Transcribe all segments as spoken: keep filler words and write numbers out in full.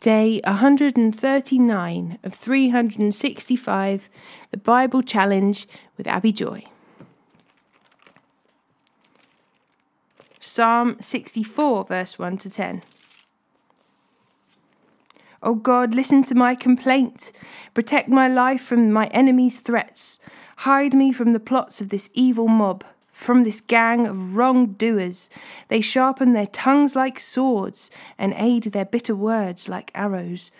Day one hundred thirty-nine of three hundred sixty-five, the Bible Challenge with Abi Joy. Psalm sixty-four, verse one to ten. O God, listen to my complaint. Protect my life from my enemies' threats. Hide me from the plots of this evil mob, from this gang of wrongdoers. They sharpen their tongues like swords and aid their bitter words like arrows.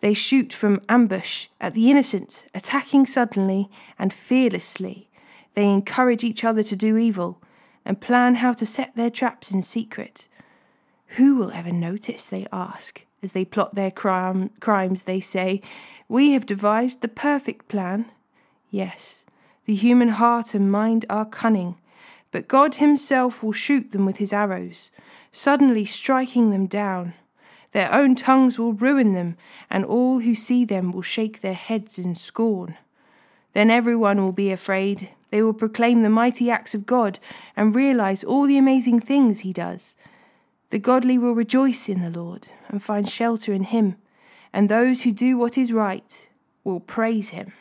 They shoot from ambush at the innocent, attacking suddenly and fearlessly. They encourage each other to do evil and plan how to set their traps in secret. Who will ever notice, they ask. As they plot their crime, crimes, they say, we have devised the perfect plan. Yes, the human heart and mind are cunning, but God himself will shoot them with his arrows, suddenly striking them down. Their own tongues will ruin them, and all who see them will shake their heads in scorn. Then everyone will be afraid. They will proclaim the mighty acts of God and realize all the amazing things he does. The godly will rejoice in the Lord and find shelter in him, and those who do what is right will praise him.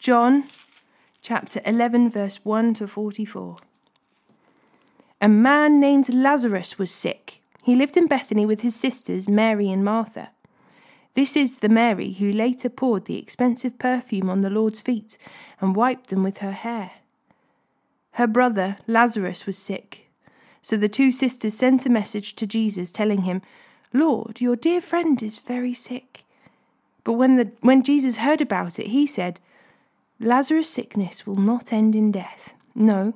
John chapter eleven, verse one to forty-four. A man named Lazarus was sick. He lived in Bethany with his sisters Mary and Martha. This is the Mary who later poured the expensive perfume on the Lord's feet and wiped them with her hair. Her brother Lazarus was sick. So the two sisters sent a message to Jesus telling him, Lord, your dear friend is very sick. But when the when Jesus heard about it, he said, Lazarus' sickness will not end in death. No,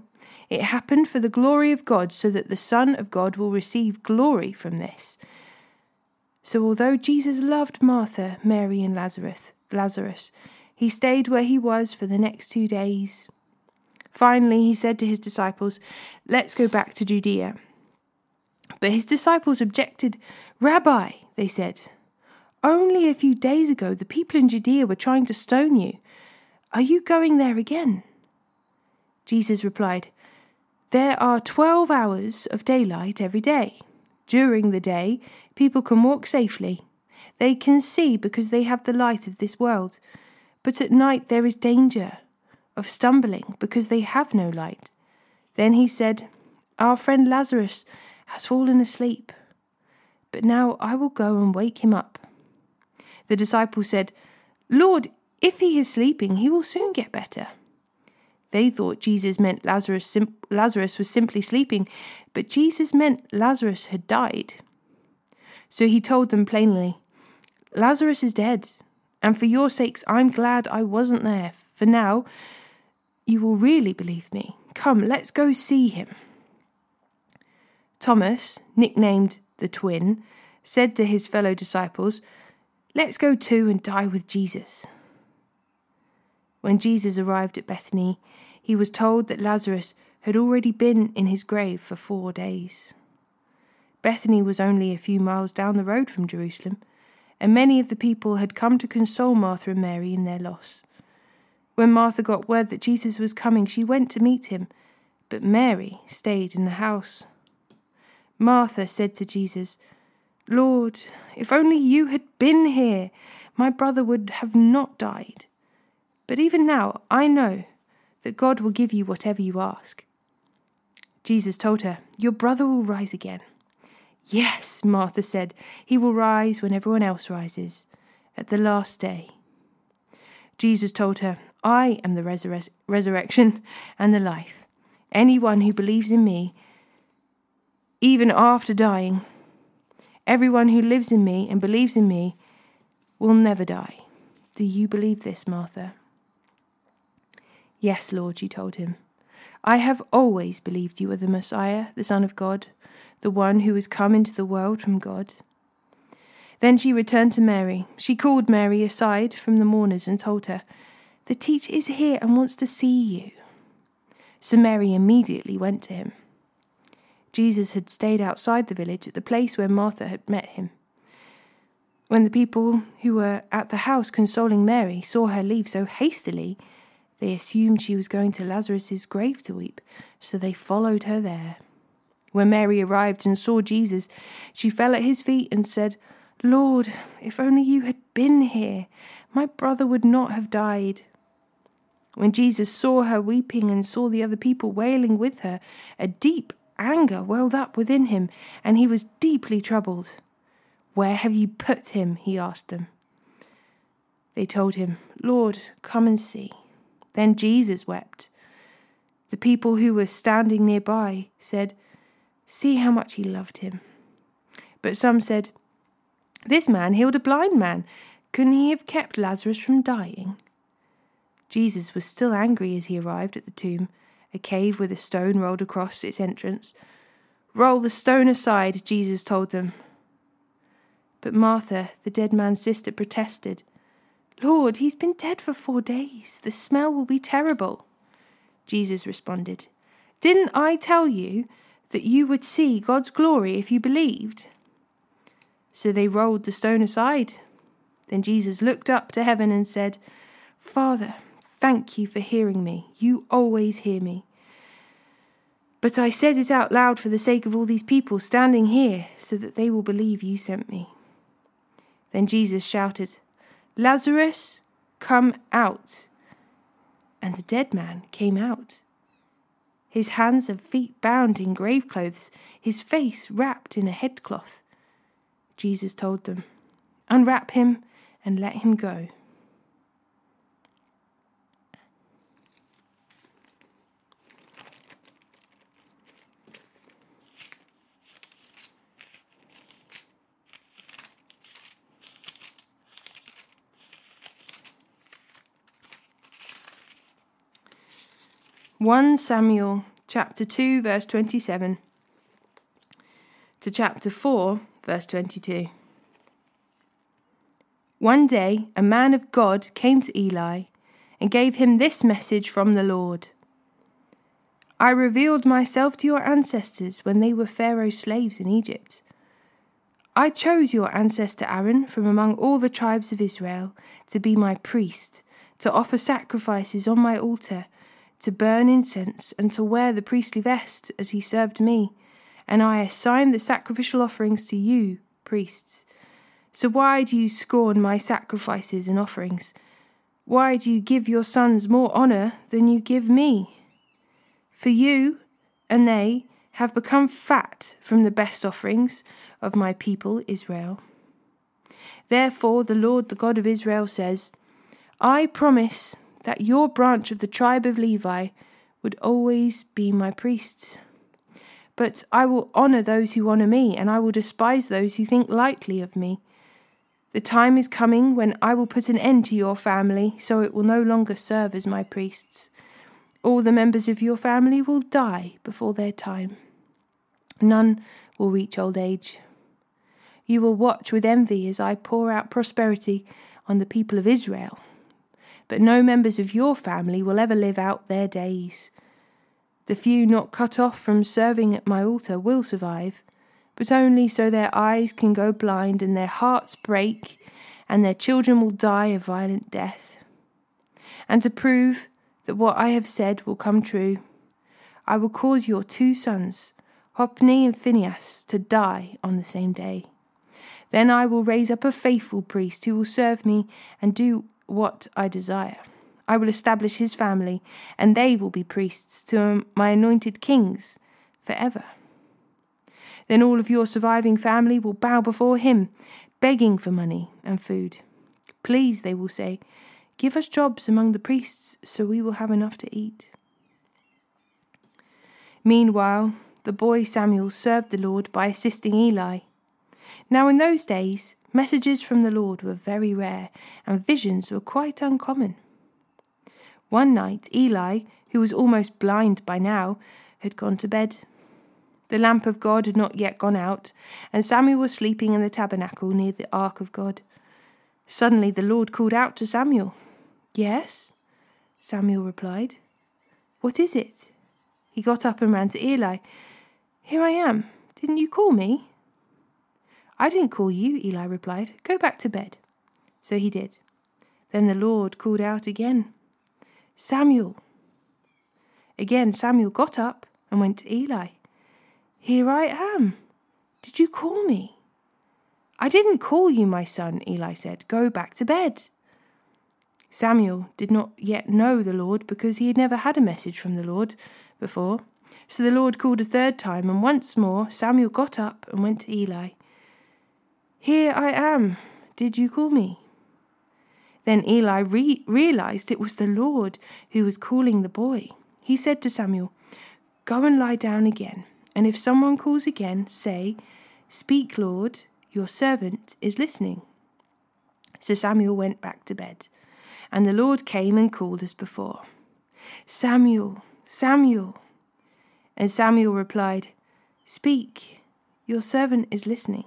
it happened for the glory of God, so that the Son of God will receive glory from this. So although Jesus loved Martha, Mary and Lazarus, Lazarus, he stayed where he was for the next two days. Finally, he said to his disciples, let's go back to Judea. But his disciples objected. Rabbi, they said, only a few days ago the people in Judea were trying to stone you. Are you going there again? Jesus replied, there are twelve hours of daylight every day. During the day, people can walk safely. They can see because they have the light of this world. But at night there is danger of stumbling because they have no light. Then he said, our friend Lazarus has fallen asleep, but now I will go and wake him up. The disciples said, Lord, if he is sleeping, he will soon get better. They thought Jesus meant Lazarus, sim- Lazarus was simply sleeping, but Jesus meant Lazarus had died. So he told them plainly, Lazarus is dead, and for your sakes I'm glad I wasn't there, for now you will really believe me. Come, let's go see him. Thomas, nicknamed the twin, said to his fellow disciples, let's go too and die with Jesus. When Jesus arrived at Bethany, he was told that Lazarus had already been in his grave for four days. Bethany was only a few miles down the road from Jerusalem, and many of the people had come to console Martha and Mary in their loss. When Martha got word that Jesus was coming, she went to meet him, but Mary stayed in the house. Martha said to Jesus, Lord, if only you had been here, my brother would have not died. But even now I know that God will give you whatever you ask. Jesus told her, your brother will rise again. Yes, Martha said, he will rise when everyone else rises, at the last day. Jesus told her, I am the resur- resurrection and the life. Anyone who believes in me, even after dying, everyone who lives in me and believes in me will never die. Do you believe this, Martha? Yes, Lord, she told him. I have always believed you are the Messiah, the Son of God, the one who has come into the world from God. Then she returned to Mary. She called Mary aside from the mourners and told her, the teacher is here and wants to see you. So Mary immediately went to him. Jesus had stayed outside the village at the place where Martha had met him. When the people who were at the house consoling Mary saw her leave so hastily, they assumed she was going to Lazarus's grave to weep, so they followed her there. When Mary arrived and saw Jesus, she fell at his feet and said, "Lord, if only you had been here, my brother would not have died." When Jesus saw her weeping and saw the other people wailing with her, a deep anger welled up within him, and he was deeply troubled. "Where have you put him?" he asked them. They told him, "Lord, come and see." Then Jesus wept. The people who were standing nearby said, "See how much he loved him." But some said, "This man healed a blind man. Couldn't he have kept Lazarus from dying?" Jesus was still angry as he arrived at the tomb, a cave with a stone rolled across its entrance. "Roll the stone aside," Jesus told them. But Martha, the dead man's sister, protested, "Lord, he's been dead for four days. The smell will be terrible." Jesus responded, "Didn't I tell you that you would see God's glory if you believed?" So they rolled the stone aside. Then Jesus looked up to heaven and said, "Father, thank you for hearing me. You always hear me. But I said it out loud for the sake of all these people standing here, so that they will believe you sent me." Then Jesus shouted, "Lazarus, come out!" And the dead man came out, his hands and feet bound in grave clothes, his face wrapped in a headcloth. Jesus told them, "Unwrap him and let him go." First Samuel chapter two, verse twenty-seven to chapter four, verse twenty-two. One day a man of God came to Eli and gave him this message from the Lord. "I revealed myself to your ancestors when they were Pharaoh's slaves in Egypt. I chose your ancestor Aaron from among all the tribes of Israel to be my priest, to offer sacrifices on my altar, to burn incense, and to wear the priestly vest as he served me, and I assign the sacrificial offerings to you, priests. So why do you scorn my sacrifices and offerings? Why do you give your sons more honour than you give me? For you and they have become fat from the best offerings of my people Israel. Therefore the Lord, the God of Israel, says, I promise that your branch of the tribe of Levi would always be my priests. But I will honour those who honour me, and I will despise those who think lightly of me. The time is coming when I will put an end to your family, so it will no longer serve as my priests. All the members of your family will die before their time. None will reach old age. You will watch with envy as I pour out prosperity on the people of Israel, but no members of your family will ever live out their days. The few not cut off from serving at my altar will survive, but only so their eyes can go blind and their hearts break, and their children will die a violent death. And to prove that what I have said will come true, I will cause your two sons, Hophni and Phinehas, to die on the same day. Then I will raise up a faithful priest who will serve me and do what I desire. I will establish his family, and they will be priests to my anointed kings forever. Then all of your surviving family will bow before him, begging for money and food. Please, they will say, give us jobs among the priests so we will have enough to eat." Meanwhile, the boy Samuel served the Lord by assisting Eli. Now in those days, messages from the Lord were very rare, and visions were quite uncommon. One night, Eli, who was almost blind by now, had gone to bed. The lamp of God had not yet gone out, and Samuel was sleeping in the tabernacle near the Ark of God. Suddenly the Lord called out to Samuel. "Yes," Samuel replied. "What is it?" He got up and ran to Eli. "Here I am. Didn't you call me?" "I didn't call you," Eli replied. "Go back to bed." So he did. Then the Lord called out again, "Samuel." Again Samuel got up and went to Eli. "Here I am. Did you call me?" "I didn't call you, my son," Eli said. "Go back to bed." Samuel did not yet know the Lord because he had never had a message from the Lord before. So the Lord called a third time, and once more Samuel got up and went to Eli. "Here I am. Did you call me?" Then Eli re- realized it was the Lord who was calling the boy. He said to Samuel, "Go and lie down again, and if someone calls again, say, 'Speak, Lord, your servant is listening.'" So Samuel went back to bed, and the Lord came and called as before, "Samuel, Samuel." And Samuel replied, "Speak, your servant is listening."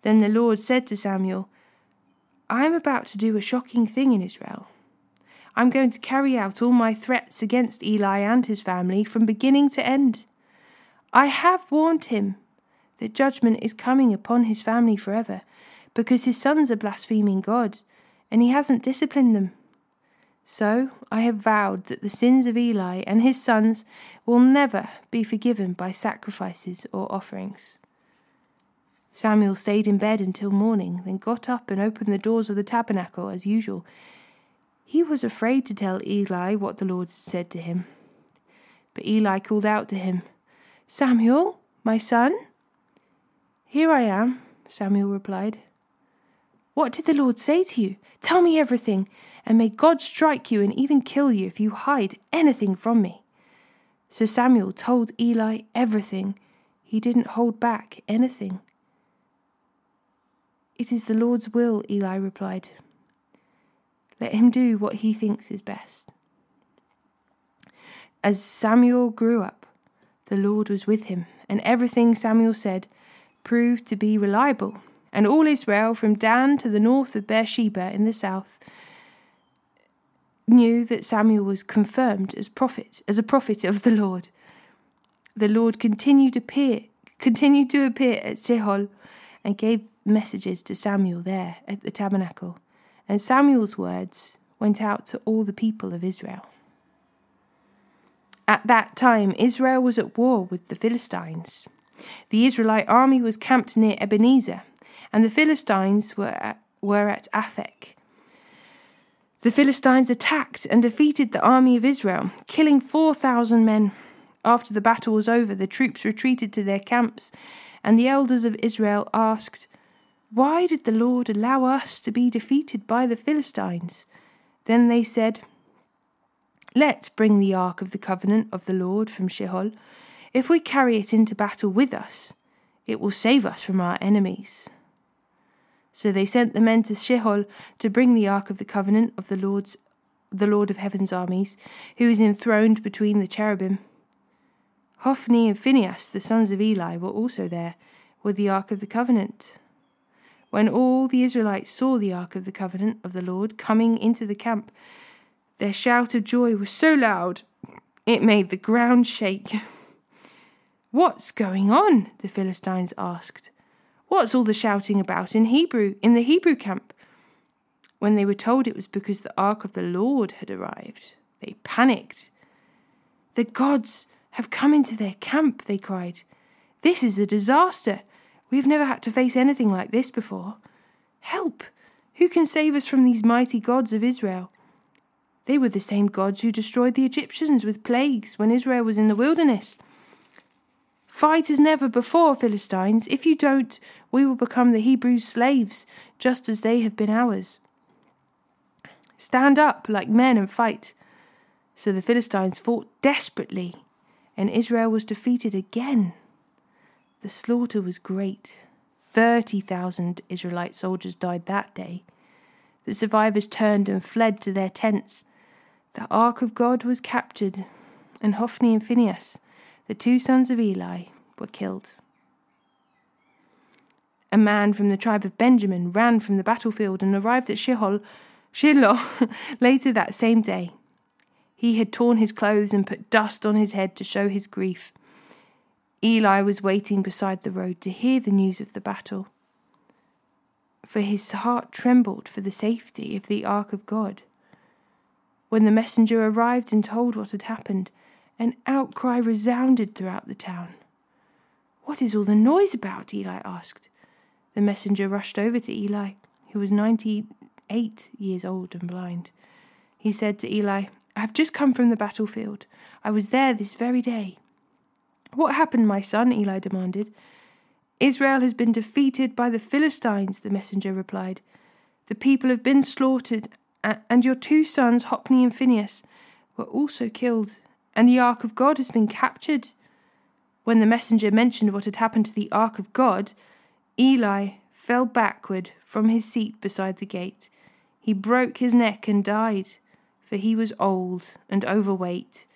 Then the Lord said to Samuel, "I am about to do a shocking thing in Israel. I'm going to carry out all my threats against Eli and his family from beginning to end. I have warned him that judgment is coming upon his family forever, because his sons are blaspheming God, and he hasn't disciplined them. So I have vowed that the sins of Eli and his sons will never be forgiven by sacrifices or offerings." Samuel stayed in bed until morning, then got up and opened the doors of the tabernacle as usual. He was afraid to tell Eli what the Lord had said to him. But Eli called out to him, "Samuel, my son." "Here I am," Samuel replied. "What did the Lord say to you? Tell me everything, and may God strike you and even kill you if you hide anything from me." So Samuel told Eli everything. He didn't hold back anything. "It is the Lord's will," Eli replied. "Let him do what he thinks is best." As Samuel grew up, the Lord was with him, and everything Samuel said proved to be reliable. And all Israel, from Dan to the north of Beersheba in the south, knew that Samuel was confirmed as prophet, as a prophet of the Lord. The Lord continued, appear, continued to appear at Sihol and gave messages to Samuel there at the tabernacle. And Samuel's words went out to all the people of Israel. At that time, Israel was at war with the Philistines. The Israelite army was camped near Ebenezer, and the Philistines were at, were at Aphek. The Philistines attacked and defeated the army of Israel, killing four thousand men. After the battle was over, the troops retreated to their camps, and the elders of Israel asked, "Why did the Lord allow us to be defeated by the Philistines?" Then they said, "Let's bring the Ark of the Covenant of the Lord from Shiloh. If we carry it into battle with us, it will save us from our enemies." So they sent the men to Shiloh to bring the Ark of the Covenant of the Lord's, the Lord of Heaven's armies, who is enthroned between the cherubim. Hophni and Phinehas, the sons of Eli, were also there with the Ark of the Covenant. When all the Israelites saw the Ark of the Covenant of the Lord coming into the camp, their shout of joy was so loud it made the ground shake. "What's going on?" the Philistines asked. "What's all the shouting about in Hebrew, in the Hebrew camp?" When they were told it was because the Ark of the Lord had arrived, they panicked. "The gods have come into their camp," they cried. "This is a disaster. We've never had to face anything like this before. Help! Who can save us from these mighty gods of Israel?" They were the same gods who destroyed the Egyptians with plagues when Israel was in the wilderness. "Fight as never before, Philistines. If you don't, we will become the Hebrews' slaves, just as they have been ours. Stand up like men and fight." So the Philistines fought desperately, and Israel was defeated again. The slaughter was great. thirty thousand Israelite soldiers died that day. The survivors turned and fled to their tents. The Ark of God was captured, and Hophni and Phinehas, the two sons of Eli, were killed. A man from the tribe of Benjamin ran from the battlefield and arrived at Shiloh, Shiloh later that same day. He had torn his clothes and put dust on his head to show his grief. Eli was waiting beside the road to hear the news of the battle, for his heart trembled for the safety of the ark of God. When the messenger arrived and told what had happened, an outcry resounded throughout the town. "What is all the noise about?" Eli asked. The messenger rushed over to Eli, who was ninety-eight years old and blind. He said to Eli, "I have just come from the battlefield. I was there this very day." "What happened, my son?" Eli demanded. "Israel has been defeated by the Philistines," the messenger replied. "The people have been slaughtered, and your two sons, Hophni and Phinehas, were also killed, and the ark of God has been captured." When the messenger mentioned what had happened to the ark of God, Eli fell backward from his seat beside the gate. He broke his neck and died, for he was old and overweight.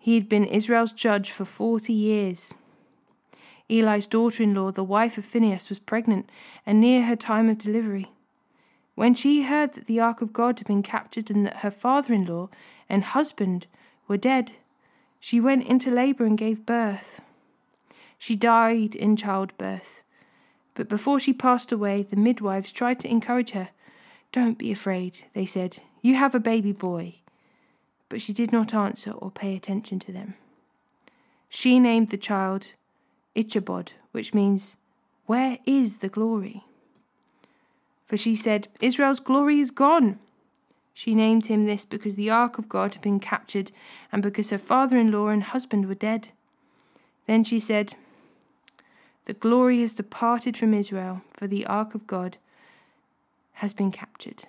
He had been Israel's judge for forty years. Eli's daughter-in-law, the wife of Phinehas, was pregnant and near her time of delivery. When she heard that the ark of God had been captured and that her father-in-law and husband were dead, she went into labor and gave birth. She died in childbirth. But before she passed away, the midwives tried to encourage her. "Don't be afraid," they said. "You have a baby boy." But she did not answer or pay attention to them. She named the child Ichabod, which means, "Where is the glory?" For she said, "Israel's glory is gone." She named him this because the ark of God had been captured and because her father-in-law and husband were dead. Then she said, "The glory has departed from Israel, for the ark of God has been captured."